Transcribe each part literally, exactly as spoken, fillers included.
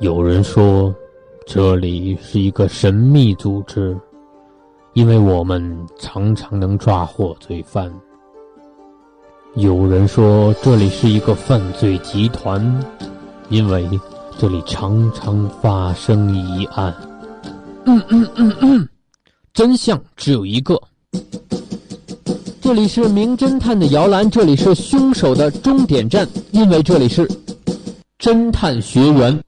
有人说，这里是一个神秘组织，因为我们常常能抓获罪犯。有人说，这里是一个犯罪集团，因为这里常常发生疑案。嗯嗯嗯嗯，真相只有一个。这里是名侦探的摇篮，这里是凶手的终点站，因为这里是侦探学园。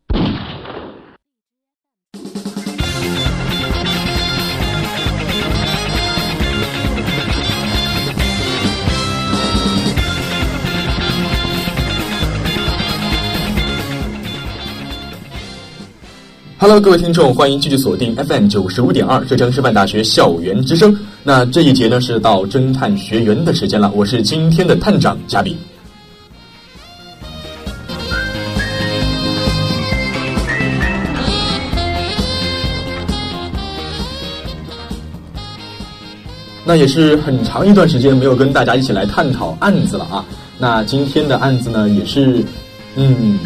Hello， 各位听众，欢迎继续锁定 F M 九十五点二，浙江师范大学校园之声。那这一节呢是到侦探学园的时间了，我是今天的探长嘉宾。那也是很长一段时间没有跟大家一起来探讨案子了啊。那今天的案子呢，也是嗯。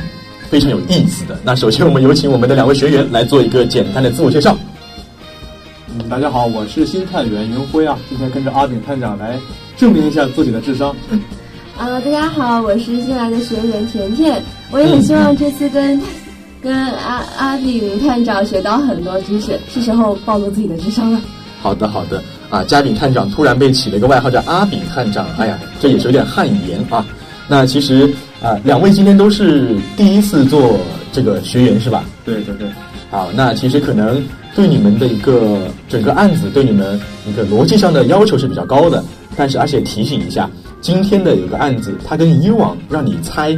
非常有意思的。那首先我们有请我们的两位学员来做一个简单的自我介绍。嗯，大家好，我是新探员云辉啊，今天跟着阿炳探长来证明一下自己的智商。啊、呃，大家好，我是新来的学员甜甜，我也很希望这次跟、嗯、跟阿阿炳探长学到很多知识，是时候暴露自己的智商了。好的，好的。啊，嘉炳探长突然被起了一个外号叫阿炳探长，哎呀，这也是有点汗颜啊。那其实啊、呃，两位今天都是第一次做这个学员是吧？对对对。好，那其实可能对你们的一个整个案子，对你们一个逻辑上的要求是比较高的。但是而且提醒一下，今天的有个案子，它跟以往让你猜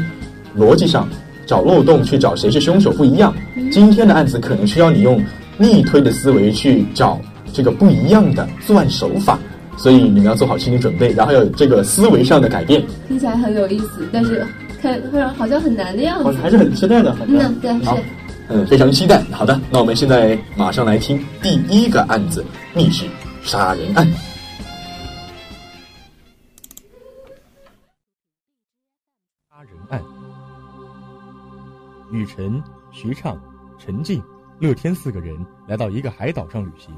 逻辑上找漏洞去找谁是凶手不一样，今天的案子可能需要你用逆推的思维去找这个不一样的作案手法。所以你们要做好心理准备，然后要有这个思维上的改变。听起来很有意思，但是看好像很难的样子。我还是很期待的，嗯，对，好，嗯，非常期待。好的，那我们现在马上来听第一个案子——密室杀人案。杀人案，雨辰、徐畅、陈静、乐天四个人来到一个海岛上旅行。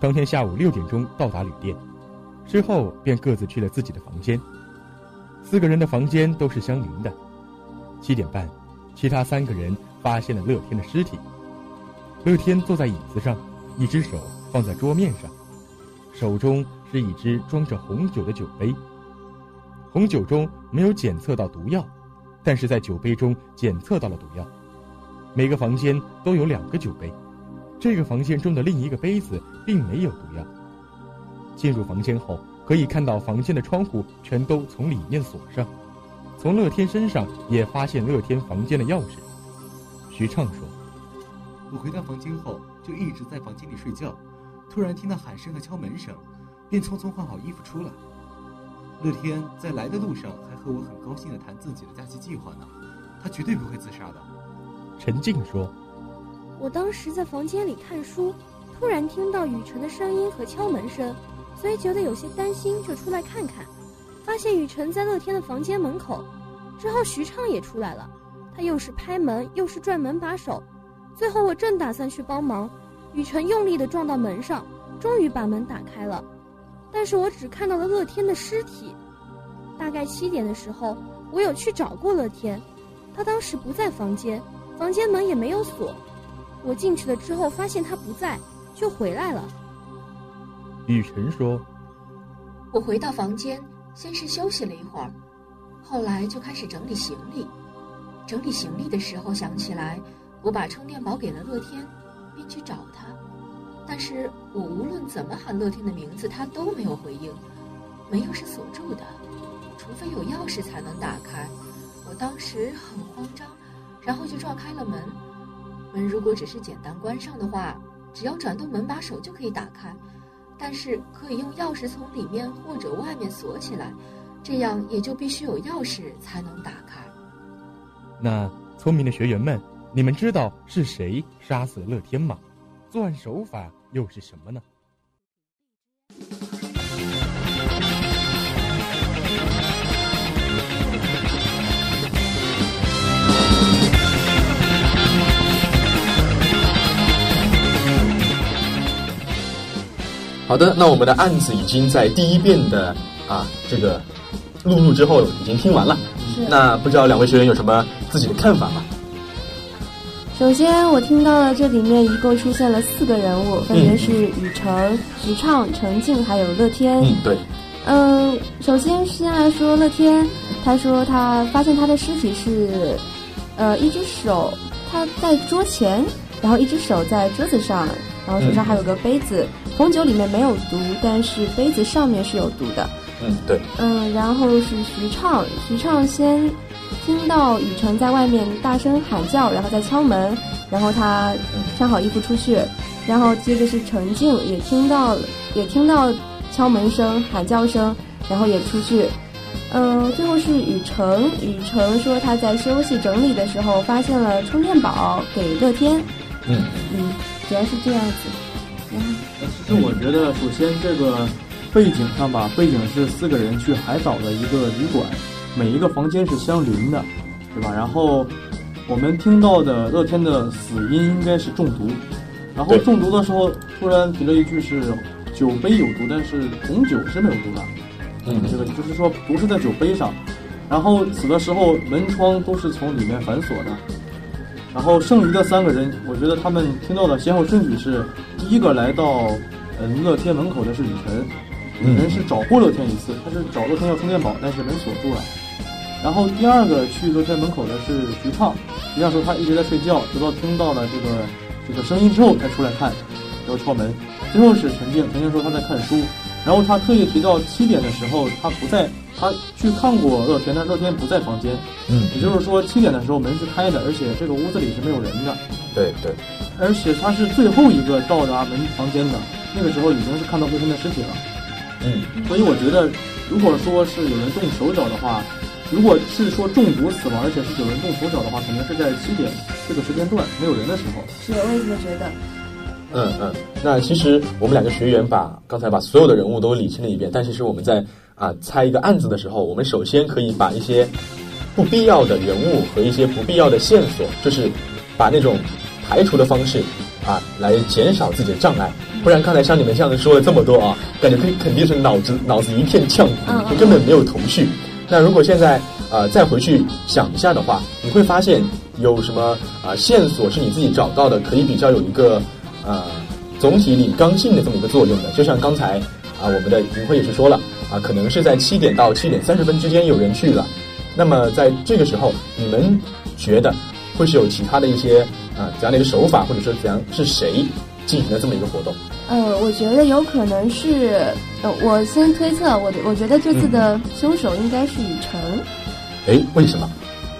当天下午六点钟到达旅店，之后便各自去了自己的房间。四个人的房间都是相邻的。七点半，其他三个人发现了乐天的尸体。乐天坐在椅子上，一只手放在桌面上，手中是一只装着红酒的酒杯。红酒中没有检测到毒药，但是在酒杯中检测到了毒药。每个房间都有两个酒杯。这个房间中的另一个杯子并没有毒药。进入房间后，可以看到房间的窗户全都从里面锁上。从乐天身上也发现乐天房间的钥匙。徐畅说：“我回到房间后就一直在房间里睡觉，突然听到喊声和敲门声，便匆匆换好衣服出来。乐天在来的路上还和我很高兴地谈自己的假期计划呢，他绝对不会自杀的。”陈静说。我当时在房间里看书，突然听到雨辰的声音和敲门声，所以觉得有些担心，就出来看看，发现雨辰在乐天的房间门口。之后徐畅也出来了，他又是拍门又是拽门把手，最后我正打算去帮忙，雨辰用力地撞到门上，终于把门打开了，但是我只看到了乐天的尸体。大概七点的时候，我有去找过乐天，他当时不在房间，房间门也没有锁。我进去了之后发现他不在，就回来了。雨辰说：“我回到房间，先是休息了一会儿，后来就开始整理行李。整理行李的时候想起来，我把充电宝给了乐天，便去找他。但是我无论怎么喊乐天的名字，他都没有回应。门又是锁住的，除非有钥匙才能打开。我当时很慌张，然后就撞开了门。”门如果只是简单关上的话，只要转动门把手就可以打开，但是可以用钥匙从里面或者外面锁起来，这样也就必须有钥匙才能打开。那聪明的学员们，你们知道是谁杀死了乐天吗？作案手法又是什么呢？好的，那我们的案子已经在第一遍的啊这个录入之后已经听完了，那不知道两位学员有什么自己的看法吗？首先我听到了这里面一共出现了四个人物，分别是雨城、嗯、徐畅、程静还有乐天。嗯，对。嗯，首先先来说乐天，他说他发现他的尸体是呃一只手他在桌前，然后一只手在桌子上，然后手上还有个杯子、嗯、红酒里面没有毒，但是杯子上面是有毒的。嗯，对。嗯，然后是徐畅，徐畅先听到雨城在外面大声喊叫，然后再敲门，然后他穿好衣服出去，然后接着是程静也听到也听到敲门声喊叫声，然后也出去。嗯，最后是雨城，雨城说他在休息整理的时候发现了充电宝给乐天。嗯嗯，主要是这样子。嗯，其实我觉得首先这个背景上吧，背景是四个人去海岛的一个旅馆，每一个房间是相邻的，对吧？然后我们听到的乐天的死因应该是中毒，然后中毒的时候突然提了一句是酒杯有毒，但是红酒是没有毒的。嗯，这个就是说毒是在酒杯上，然后死的时候门窗都是从里面反锁的。然后剩余的三个人，我觉得他们听到的先后顺序是：第一个来到嗯乐天门口的是雨辰。雨辰是找过乐天一次，他是找乐天要充电宝，但是门锁住了。然后第二个去乐天门口的是徐畅，徐畅说他一直在睡觉，直到听到了这个这个声音之后才出来看，然后敲门。最后是陈静，陈静说他在看书，然后他特意提到七点的时候他不在，他去看过乐天，但乐天不在房间。嗯，也就是说七点的时候门是开的，而且这个屋子里是没有人的。对对，而且他是最后一个到达门房间的，那个时候已经是看到乐天的尸体了。嗯，所以我觉得，如果说是有人动手脚的话，如果是说中毒死亡，而且是有人动手脚的话，肯定是在七点这个时间段没有人的时候。是的，我也这么觉得。嗯嗯，那其实我们两个学员把刚才把所有的人物都理清了一遍，但其实我们在啊、呃、猜一个案子的时候，我们首先可以把一些不必要的人物和一些不必要的线索，就是把那种排除的方式啊来减少自己的障碍。不然刚才像你们这样说了这么多啊，感觉肯定是脑子脑子一片浆糊，就根本没有头绪。那如果现在呃再回去想一下的话，你会发现有什么啊、呃、线索是你自己找到的，可以比较有一个呃总体领刚性的这么一个作用的。就像刚才啊、呃、我们的云慧也是说了啊、呃，可能是在七点到七点三十分之间有人去了。那么在这个时候，你们觉得会是有其他的一些啊、呃、怎样的一个手法，或者说怎样是谁进行了这么一个活动？呃，我觉得有可能是，呃，我先推测，我我觉得这次的凶手应该是雨辰。哎、嗯，为什么？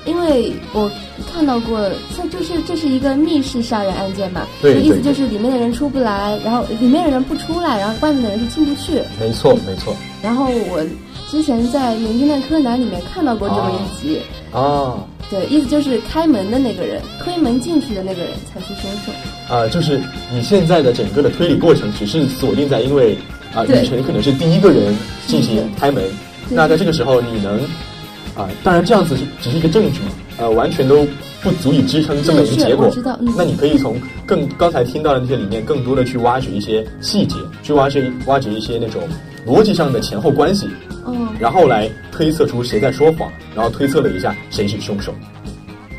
因为我看到过，像就是这是一个密室杀人案件嘛，对，意思就是里面的人出不来，然后里面的人不出来，然后外面的人是进不去。没错，没错。然后我之前在《名侦探柯南》里面看到过这么一集。哦。哦，对，意思就是开门的那个人，推门进去的那个人才是凶手。啊、呃，就是你现在的整个的推理过程只是锁定在因为啊、呃、雨辰可能是第一个人进行开门，那在这个时候你能啊、呃，当然这样子是只是一个证据，呃，完全都不足以支撑这么一个结果。知道嗯、那你可以从更刚才听到的那些里面更多的去挖掘一些细节，去挖掘挖掘一些那种逻辑上的前后关系。嗯，然后来推测出谁在说谎，然后推测了一下谁是凶手。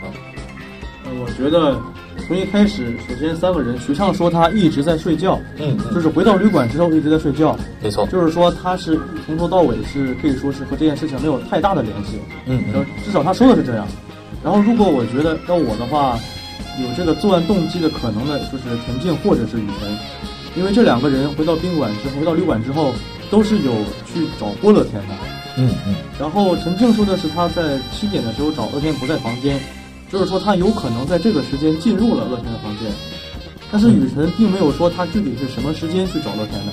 啊、呃，我觉得从一开始，首先三个人，徐畅说他一直在睡觉，嗯，就是回到旅馆之后一直在睡觉，没错，就是说他是从头到尾是可以说是和这件事情没有太大的联系，嗯，嗯至少他说的是这样。然后如果我觉得要我的话，有这个作案动机的可能的就是陈静或者是雨辰，因为这两个人回到宾馆之后，回到旅馆之后。都是有去找过乐天的，嗯嗯。然后陈静说的是他在七点的时候找乐天不在房间，就是说他有可能在这个时间进入了乐天的房间，但是雨辰并没有说他具体是什么时间去找乐天的，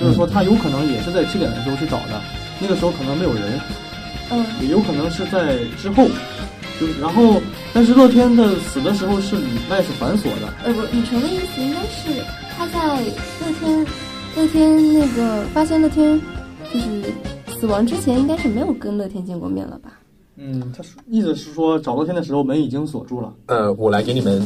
就是说他有可能也是在七点的时候去找的，那个时候可能没有人，嗯，也有可能是在之后，就然后但是乐天的死的时候是里外是反锁的，呃不，雨辰的意思应该是他在乐天。乐天那个发现乐天就是死亡之前应该是没有跟乐天见过面了吧？嗯，他意思是说找到天的时候门已经锁住了。呃，我来给你们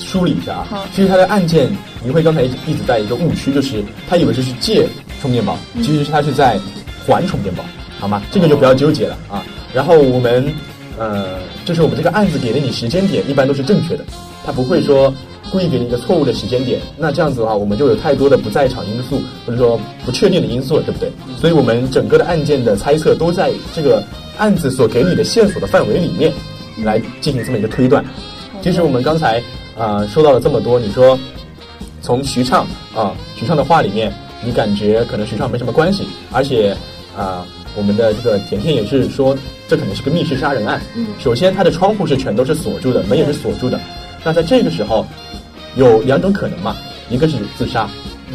梳理一下啊。其实他的案件，倪晖刚才一直一直在一个误区，就是他以为这是借充电宝，嗯、其实是他是在还充电宝，好吗？这个就不要纠结了啊。然后我们呃，就是我们这个案子给的你时间点一般都是正确的，他不会说故意给你一个错误的时间点。那这样子的话，我们就有太多的不在场因素或者说不确定的因素了，对不对？所以我们整个的案件的猜测都在这个案子所给你的线索的范围里面来进行这么一个推断。其实我们刚才啊、呃、说到了这么多，你说从徐畅啊、呃、徐畅的话里面，你感觉可能徐畅没什么关系，而且啊、呃、我们的这个甜甜也是说这可能是个密室杀人案。嗯，首先它的窗户是全都是锁住的，门也是锁住的。那在这个时候有两种可能嘛，一个是自杀，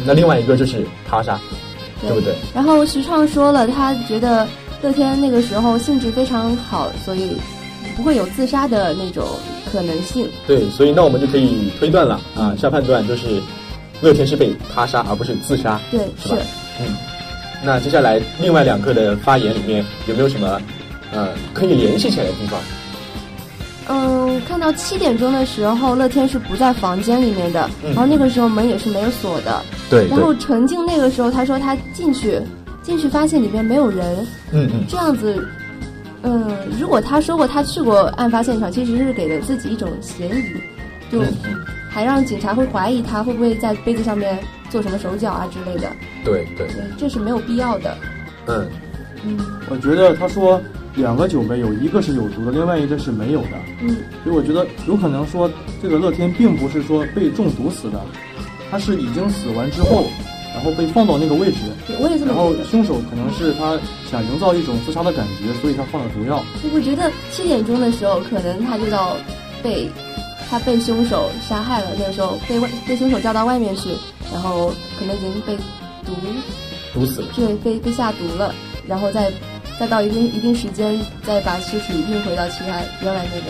那另外一个就是他杀， 对, 对不对？然后徐畅说了，他觉得乐天那个时候兴致非常好，所以不会有自杀的那种可能性。对，所以那我们就可以推断了啊，下判断就是乐天是被他杀而不是自杀。对，是吧？是。嗯，那接下来另外两个的发言里面有没有什么呃可以联系起来的地方？嗯，看到七点钟的时候，乐天是不在房间里面的，嗯、然后那个时候门也是没有锁的。对。然后陈静那个时候他说他进去。进去发现里面没有人，嗯嗯，这样子，嗯、呃，如果他说过他去过案发现场，其实是给了自己一种嫌疑，就还让警察会怀疑他会不会在杯子上面做什么手脚啊之类的。对对，这是没有必要的。嗯嗯，我觉得他说两个酒杯有一个是有毒的，另外一个是没有的。嗯，所以我觉得有可能说这个乐天并不是说被中毒死的，他是已经死完之后。然后被放到那个位置，我也这么觉得。然后凶手可能是他想营造一种自杀的感觉，所以他放了毒药。我觉得七点钟的时候，可能他就到被他被凶手杀害了。那个时候被外被凶手叫到外面去，然后可能已经被毒毒死了，对，被被下毒了。然后再再到一定一定时间，再把尸体运回到其他原来那个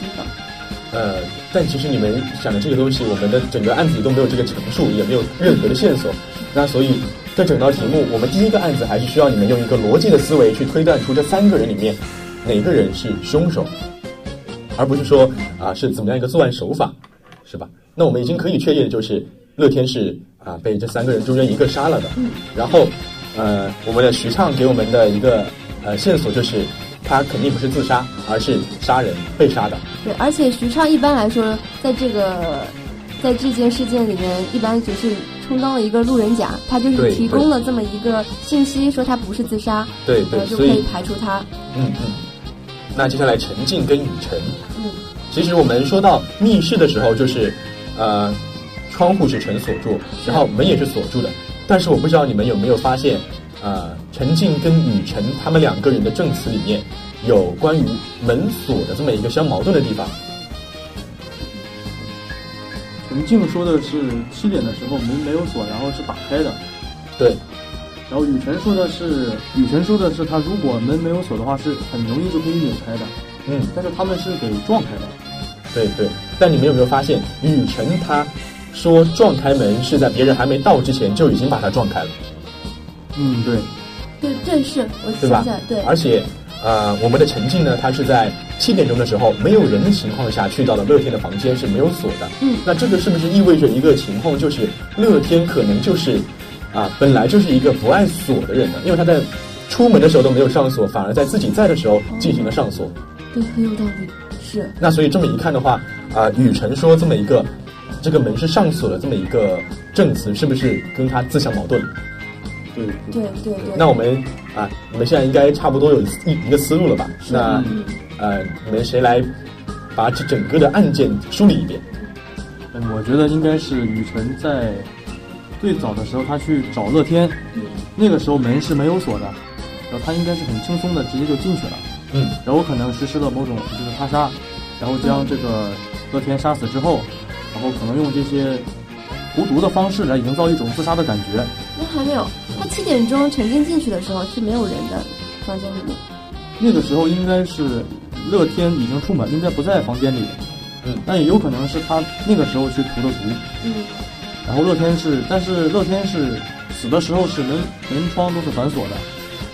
地方。呃，但其实你们想的这个东西，我们的整个案子都没有这个陈述，也没有任何的线索。那所以这整道题目，我们第一个案子还是需要你们用一个逻辑的思维去推断出这三个人里面哪个人是凶手，而不是说啊是怎么样一个作案手法，是吧？那我们已经可以确定的就是乐天是啊被这三个人中间一个杀了的。然后呃我们的徐畅给我们的一个呃线索就是他肯定不是自杀，而是杀人被杀的。对，而且徐畅一般来说在这个在这件事件里面一般就是充当了一个路人甲，他就是提供了这么一个信息，说他不是自杀，对对，就可以排除他。嗯嗯。那接下来陈静跟雨辰，嗯，其实我们说到密室的时候，就是呃，窗户是全锁住，然后门也是锁住的。但是我不知道你们有没有发现，呃，陈静跟雨辰他们两个人的证词里面有关于门锁的这么一个相矛盾的地方。陈静说的是七点的时候门没有锁，然后是打开的。对。然后雨辰说的是，雨辰说的是他如果门没有锁的话，是很容易就可以扭开的。嗯。但是他们是给撞开的。对对。但你们有没有发现，雨辰他说撞开门是在别人还没到之前就已经把他撞开了。嗯，对。对，这是我想想，对。而且，呃，我们的陈静呢，他是在七点钟的时候，没有人的情况下去到了乐天的房间，是没有锁的。嗯，那这个是不是意味着一个情况，就是乐天可能就是啊，本来就是一个不爱锁的人呢？因为他在出门的时候都没有上锁，反而在自己在的时候进行了上锁。对，很有道理。是。那所以这么一看的话，啊、呃，雨辰说这么一个这个门是上锁的这么一个证词，是不是跟他自相矛盾？对对 对, 对。那我们啊，你们现在应该差不多有一一个思路了吧？那。嗯呃，你们谁来把这整个的案件梳理一遍？嗯，我觉得应该是雨辰在最早的时候，他去找乐天，那个时候门是没有锁的，然后他应该是很轻松的直接就进去了。嗯，然后可能实施了某种就是他杀，然后将这个乐天杀死之后，然后可能用这些无毒的方式来营造一种自杀的感觉。那还没有，他七点钟陈静进去的时候是没有人的房间里面。那个时候应该是。乐天已经出门，应该不在房间里。嗯，但也有可能是他那个时候去涂了毒。嗯，然后乐天是，但是乐天是死的时候是门门窗都是反锁的，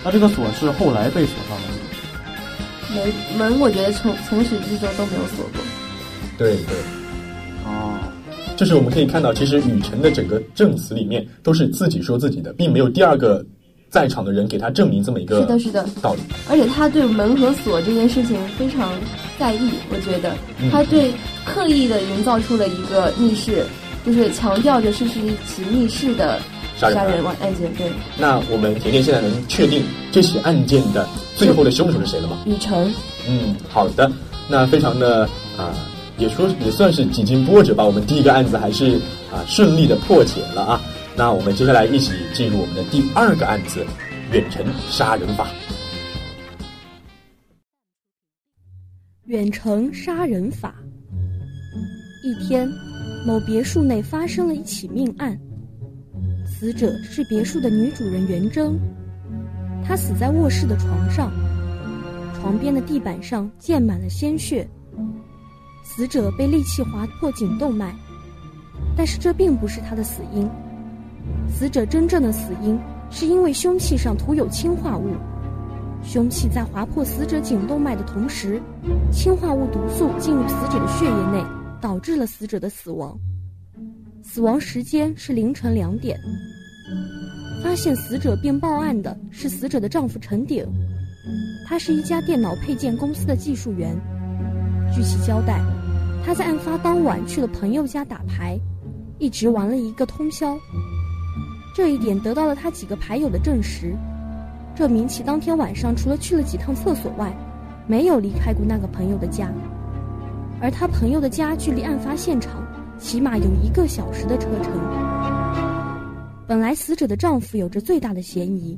他这个锁是后来被锁上的。门门我觉得从从始至终都没有锁过。对对，哦，就是我们可以看到，其实雨辰的整个证词里面都是自己说自己的，并没有第二个在场的人给他证明这么一个道理。是的，是的。而且他对门和锁这件事情非常在意，我觉得、嗯、他对刻意的营造出了一个密室，就是强调着这是一起密室的杀人案件。对，那我们甜甜现在能确定这起案件的最后的凶手是谁了吗？雨辰。嗯，好的，那非常的啊、呃，也说也算是几经波折吧，我们第一个案子还是啊、呃、顺利的破解了啊。那我们接下来一起进入我们的第二个案子，远程杀人法。远程杀人法。一天，某别墅内发生了一起命案，死者是别墅的女主人袁征，她死在卧室的床上，床边的地板上溅满了鲜血，死者被利器划破颈动脉，但是这并不是她的死因。死者真正的死因是因为凶器上涂有氰化物，凶器在划破死者颈动脉的同时，氰化物毒素进入死者的血液内，导致了死者的死亡。死亡时间是凌晨两点。发现死者并报案的是死者的丈夫陈鼎，他是一家电脑配件公司的技术员。据其交代，他在案发当晚去了朋友家打牌，一直玩了一个通宵。这一点得到了他几个牌友的证实，证明其当天晚上除了去了几趟厕所外，没有离开过那个朋友的家。而他朋友的家距离案发现场起码有一个小时的车程。本来死者的丈夫有着最大的嫌疑，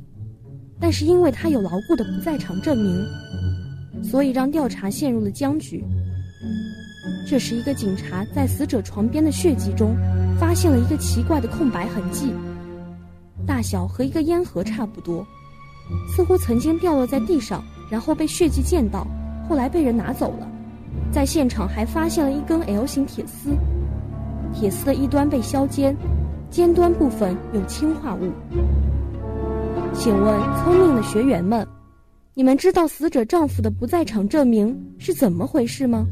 但是因为他有牢固的不在场证明，所以让调查陷入了僵局。这时，一个警察在死者床边的血迹中发现了一个奇怪的空白痕迹，大小和一个烟盒差不多，似乎曾经掉落在地上，然后被血迹溅到，后来被人拿走了。在现场还发现了一根 L 型铁丝，铁丝的一端被削尖，尖端部分有氰化物。请问聪明的学员们，你们知道死者丈夫的不在场证明是怎么回事吗？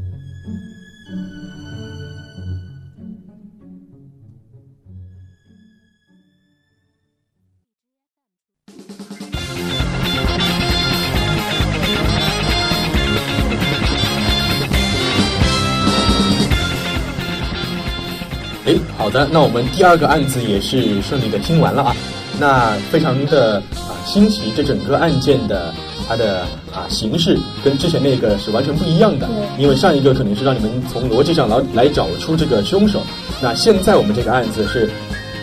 哎，好的，那我们第二个案子也是顺利的听完了啊，那非常的啊新奇，这整个案件的它的啊形式跟之前那个是完全不一样的，因为上一个可能是让你们从逻辑上来来找出这个凶手，那现在我们这个案子是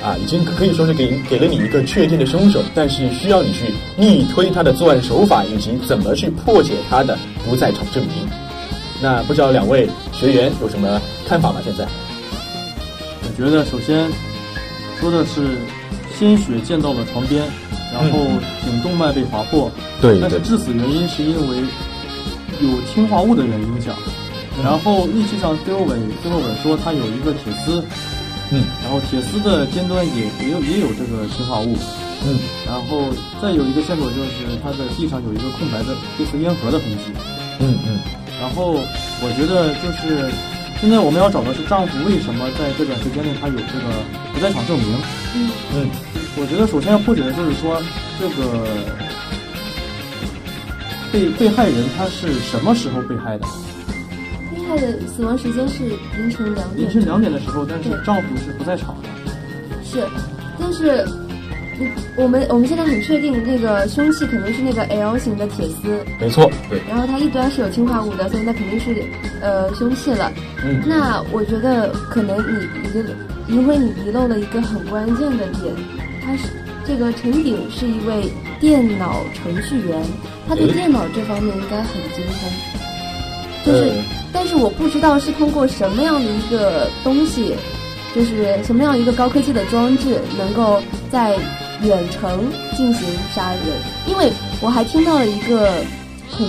啊已经可以说是给给了你一个确定的凶手，但是需要你去逆推他的作案手法以及怎么去破解他的不在场证明。那不知道两位学员有什么看法吗？现在？我觉得首先说的是鲜血溅到了床边，然后颈动脉被划破、嗯、对，但是致死原因是因为有氰化物的原因响、嗯、然后利器上最后尾最后尾说它有一个铁丝，嗯，然后铁丝的尖端也也有也有这个氰化物，嗯，然后再有一个线索就是它的地上有一个空白的类似烟盒的痕迹，嗯嗯，然后我觉得就是现在我们要找的是丈夫为什么在这段时间内他有这个不在场证明。嗯嗯，我觉得首先要破解的就是说这个被被害人他是什么时候被害的？被害的死亡时间是凌晨两点。凌晨两点的时候，但是丈夫是不在场的。是，但是我们我们现在很确定，那个凶器肯定是那个 L 型的铁丝，没错，对。然后它一端是有氰化物的，所以那肯定是呃凶器了。嗯。那我觉得可能你一个，因为你遗漏了一个很关键的点，他是这个陈鼎是一位电脑程序员，他对电脑这方面应该很精通。就是、嗯，但是我不知道是通过什么样的一个东西，就是什么样一个高科技的装置能够在远程进行杀人，因为我还听到了一个很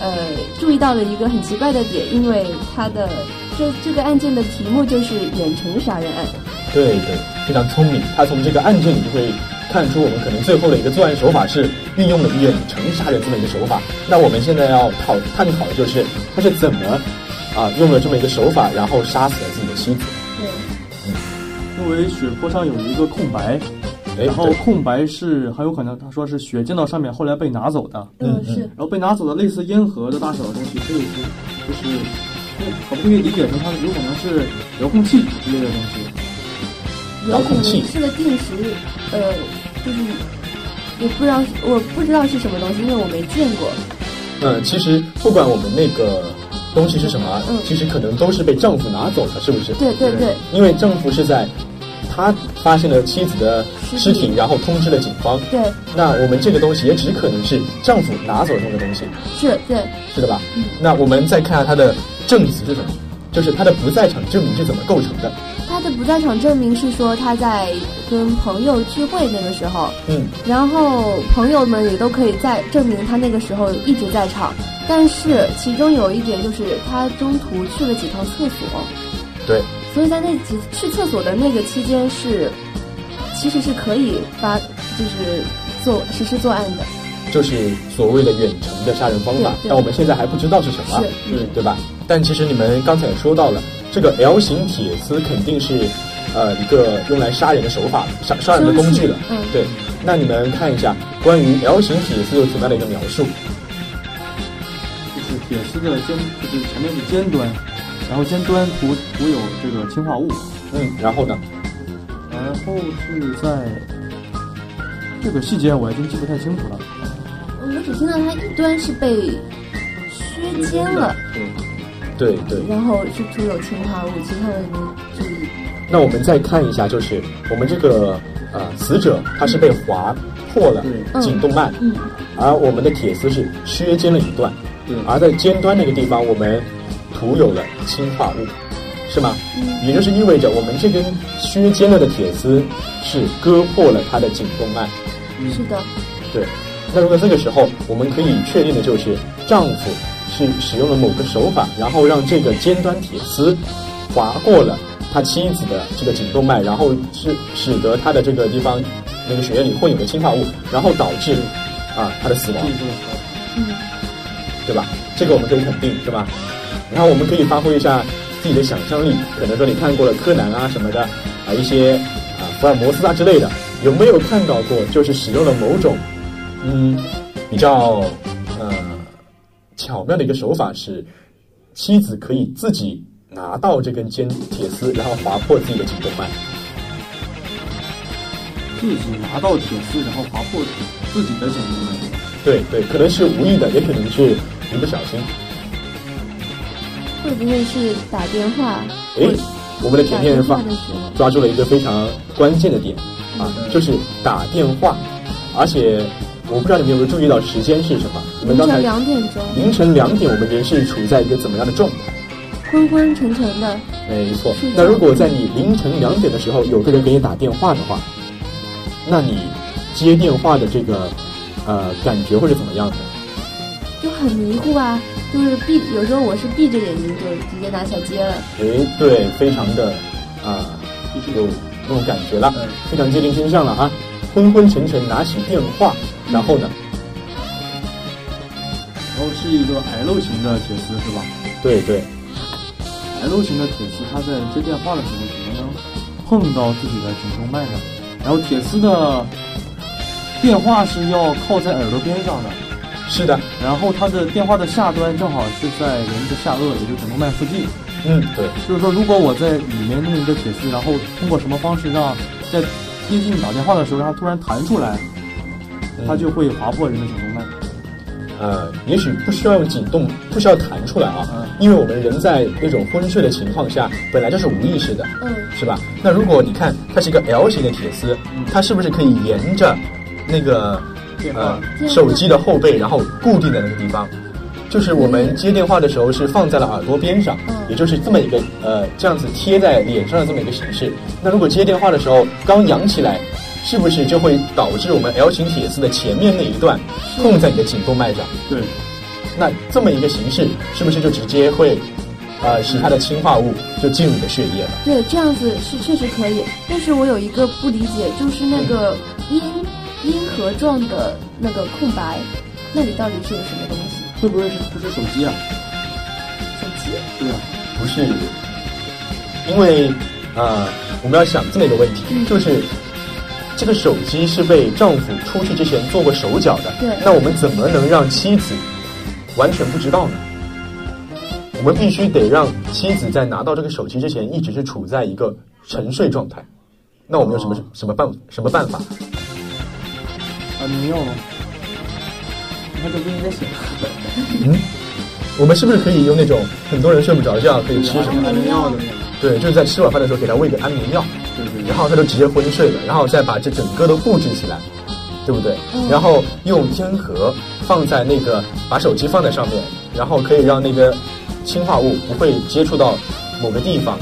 呃注意到了一个很奇怪的点，因为它的这这个案件的题目就是远程杀人案。对对，非常聪明，他从这个案件里就会看出我们可能最后的一个作案手法是运用了远程杀人这么一个手法。那我们现在要讨探讨的就是他是怎么啊用了这么一个手法，然后杀死了自己的妻子。对，嗯，因为血泊上有一个空白。然后空白是很有可能，他说是血溅到上面，后来被拿走的。嗯，是。然后被拿走的类似烟盒的大小的东西，这个是就是，我们可以理解成它有可能是遥控器之类的东西。遥控器是个定时，呃，就是我不知道，我不知道是什么东西，因为我没见过。嗯，其实不管我们那个东西是什么，啊嗯，其实可能都是被丈夫拿走的，是不是？对对对。因为丈夫是在。他发现了妻子的尸体，然后通知了警方。对，那我们这个东西也只可能是丈夫拿走那个东西。是，对，是的吧？嗯。那我们再看下他的证词是什么，就是他的不在场证明是怎么构成的。他的不在场证明是说他在跟朋友聚会那个时候，嗯，然后朋友们也都可以在证明他那个时候一直在场，但是其中有一点就是他中途去了几趟厕所。对。所以在那几去厕所的那个期间是，其实是可以发，就是做实施作案的，就是所谓的远程的杀人方法。但我们现在还不知道是什么，嗯，对吧？但其实你们刚才也说到了，这个 L 型铁丝肯定是，呃，一个用来杀人的手法，杀杀人的工具了。嗯，对。那你们看一下关于 L 型铁丝有怎么样的一个描述？就是铁丝的尖，就是前面是尖端。然后尖端涂涂有这个氰化物，嗯，然后呢？然后是在这个细节我已经记不太清楚了。我只听到它一端是被削尖了，对对对，然后是涂有氰化物，其他人没注意。那我们再看一下，就是我们这个呃死者他是被划破了颈动脉，嗯，而我们的铁丝是削尖了一段，嗯，而在尖端那个地方我们。涂有了氰化物，是吗？嗯，也就是意味着我们这根削尖了的铁丝是割破了它的颈动脉。是的。对。那如果这个时候我们可以确定的就是，丈夫是使用了某个手法，然后让这个尖端铁丝划过了他妻子的这个颈动脉，然后是使得他的这个地方那个血液里混有了氰化物，然后导致啊他的死亡。嗯，对吧？这个我们可以肯定，是吧？然后我们可以发挥一下自己的想象力，可能说你看过了柯南啊什么的啊，一些啊福尔摩斯啊之类的，有没有看到过就是使用了某种嗯比较呃巧妙的一个手法，是妻子可以自己拿到这根尖铁丝，然后划破自己的颈动脉。自己拿到铁丝，然后划破自己的颈动脉。对对，可能是无意的，也可能是一不小心。会不会是打电话？哎，我们的甜甜发抓住了一个非常关键的点啊，就是打电话。而且我不知道你们有没有注意到时间是什么？你们刚才凌晨两点钟。凌晨两点，我们人是处在一个怎么样的状态？昏昏沉沉的。没错。那如果在你凌晨两点的时候有个人给你打电话的话，那你接电话的这个呃感觉会是怎么样的？就很迷糊啊。就是闭，有时候我是闭着眼睛就直接拿起来接了。哎，对，非常的啊，有那种感觉了，非常接近真相了啊！昏昏沉沉拿起电话，然后呢？然后是一个 L 型的铁丝是吧？对对。L 型的铁丝，它在接电话的时候怎么能碰到自己的颈动脉呢？然后铁丝的电话是要靠在耳朵边上的。是的，然后它的电话的下端正好是在人的下颚，也就是颈动脉附近。嗯，对，就是说，如果我在里面弄一个铁丝，然后通过什么方式让在接近打电话的时候，它突然弹出来，它就会划破人的颈动脉。呃，也许不需要用颈动，不需要弹出来啊，嗯，因为我们人在那种昏睡的情况下，本来就是无意识的，嗯，是吧？那如果你看它是一个 L 型的铁丝，它是不是可以沿着那个？呃，手机的后背，然后固定在那个地方，就是我们接电话的时候是放在了耳朵边上，嗯，也就是这么一个呃这样子贴在脸上的这么一个形式。那如果接电话的时候刚扬起来，是不是就会导致我们 L 型铁丝的前面那一段碰在你的颈动脉上？对。那这么一个形式，是不是就直接会呃使它的氰化物就进入你的血液了？对，这样子是确实可以。但是我有一个不理解，就是那个音。嗯，壳状的那个空白，那里到底是有什么东西？会不会是不是手机啊？手机？对啊，不是，因为啊、呃，我们要想这么一个问题，嗯、就是这个手机是被丈夫出去之前做过手脚的，对，那我们怎么能让妻子完全不知道呢？我们必须得让妻子在拿到这个手机之前，一直是处在一个沉睡状态。那我们有什么、哦、什么办什么办法？啊，没有，那就不应该写。嗯，我们是不是可以用那种很多人睡不着觉可以吃什么安眠药的？对，就是在吃晚饭的时候给他喂个安眠药，对对对，然后他就直接昏睡了，然后再把这整个都布置起来，对不对？嗯、然后用天河放在那个把手机放在上面，然后可以让那个氰化物不会接触到某个地方，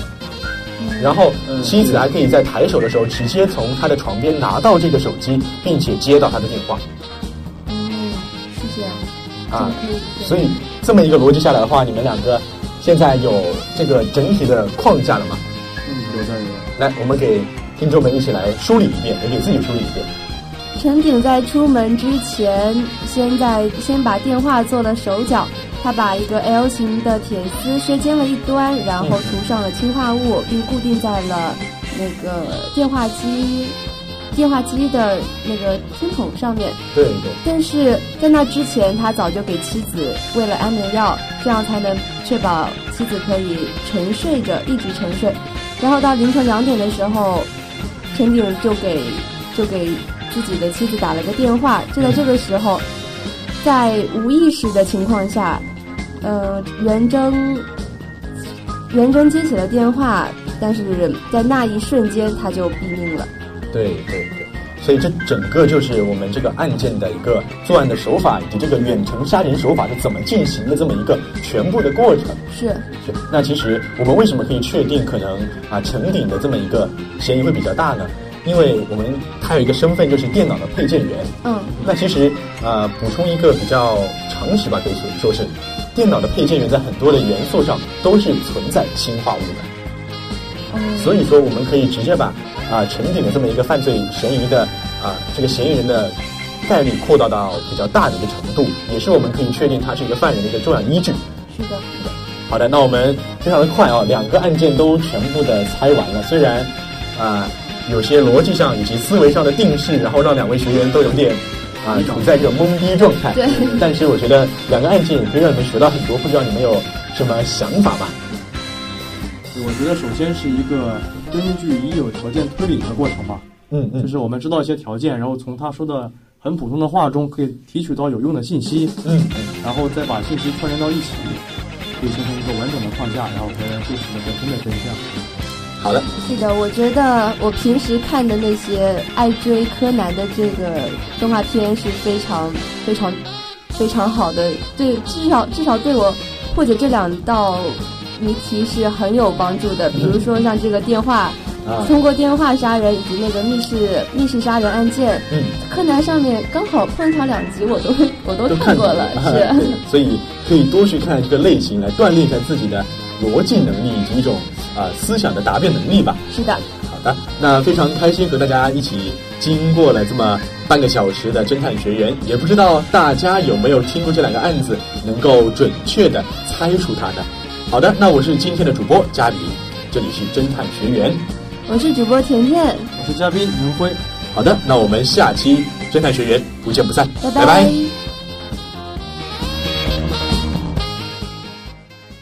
然后妻子还可以在抬手的时候直接从他的床边拿到这个手机，并且接到他的电话。嗯，是这样。啊，所以这么一个逻辑下来的话，你们两个现在有这个整体的框架了吗？嗯，有的有。来，我们给听众们一起来梳理一遍，也给自己梳理一遍。陈鼎在出门之前，先在先把电话做了手脚。他把一个 L 型的铁丝削尖了一端，然后涂上了氰化物，并固定在了那个电话机电话机的那个听筒上面。对对。但是在那之前，他早就给妻子喂了安眠药，这样才能确保妻子可以沉睡着，一直沉睡。然后到凌晨两点的时候，陈鼎就给就给自己的妻子打了个电话。就在这个时候，在无意识的情况下。呃，袁征，袁征接起了电话，但是在那一瞬间他就毙命了。对对对，所以这整个就是我们这个案件的一个作案的手法，以及这个远程杀人手法是怎么进行的这么一个全部的过程。是是。那其实我们为什么可以确定可能啊陈鼎的这么一个嫌疑会比较大呢？因为我们他有一个身份就是电脑的配件员。嗯。那其实啊、呃、补充一个比较常识吧，可以说是。电脑的配件源在很多的元素上都是存在氰化物的，嗯、所以说我们可以直接把啊、呃、陈鼎的这么一个犯罪嫌疑的啊、呃、这个嫌疑人的概率扩大到比较大的一个程度，也是我们可以确定他是一个犯人的一个重要依据。是的，是的。好的，那我们非常的快啊、哦，两个案件都全部的猜完了，虽然啊、呃、有些逻辑上以及思维上的定式，然后让两位学员都有点。啊，处在这个懵逼状态。对。但是我觉得两个案件也可以让你们学到很多，不知道你们有什么想法吧？我觉得首先是一个根据已有条件推理的过程吧。嗯嗯。就是我们知道一些条件，然后从他说的很普通的话中可以提取到有用的信息。嗯嗯。然后再把信息串联到一起，可以形成一个完整的框架，然后才能构成一个真的真相。好的，是的，我觉得我平时看的那些爱追柯南的这个动画片是非常非常非常好的，对，至少至少对我破解这两道谜题是很有帮助的。比如说像这个电话，嗯、通过电话杀人以及那个密室密室杀人案件，嗯，柯南上面刚好碰上两集，我都我都看过了，是，所以可以多去看这个类型来锻炼一下自己的。逻辑能力以及一种啊、呃、思想的答辩能力吧。是的。好的，那非常开心和大家一起经过了这么半个小时的侦探学园，也不知道大家有没有听过这两个案子，能够准确的猜出它呢？好的，那我是今天的主播嘉宾，这里是侦探学园。我是主播甜甜，我是嘉宾宁辉。好的，那我们下期侦探学园不见不散，拜拜。拜拜。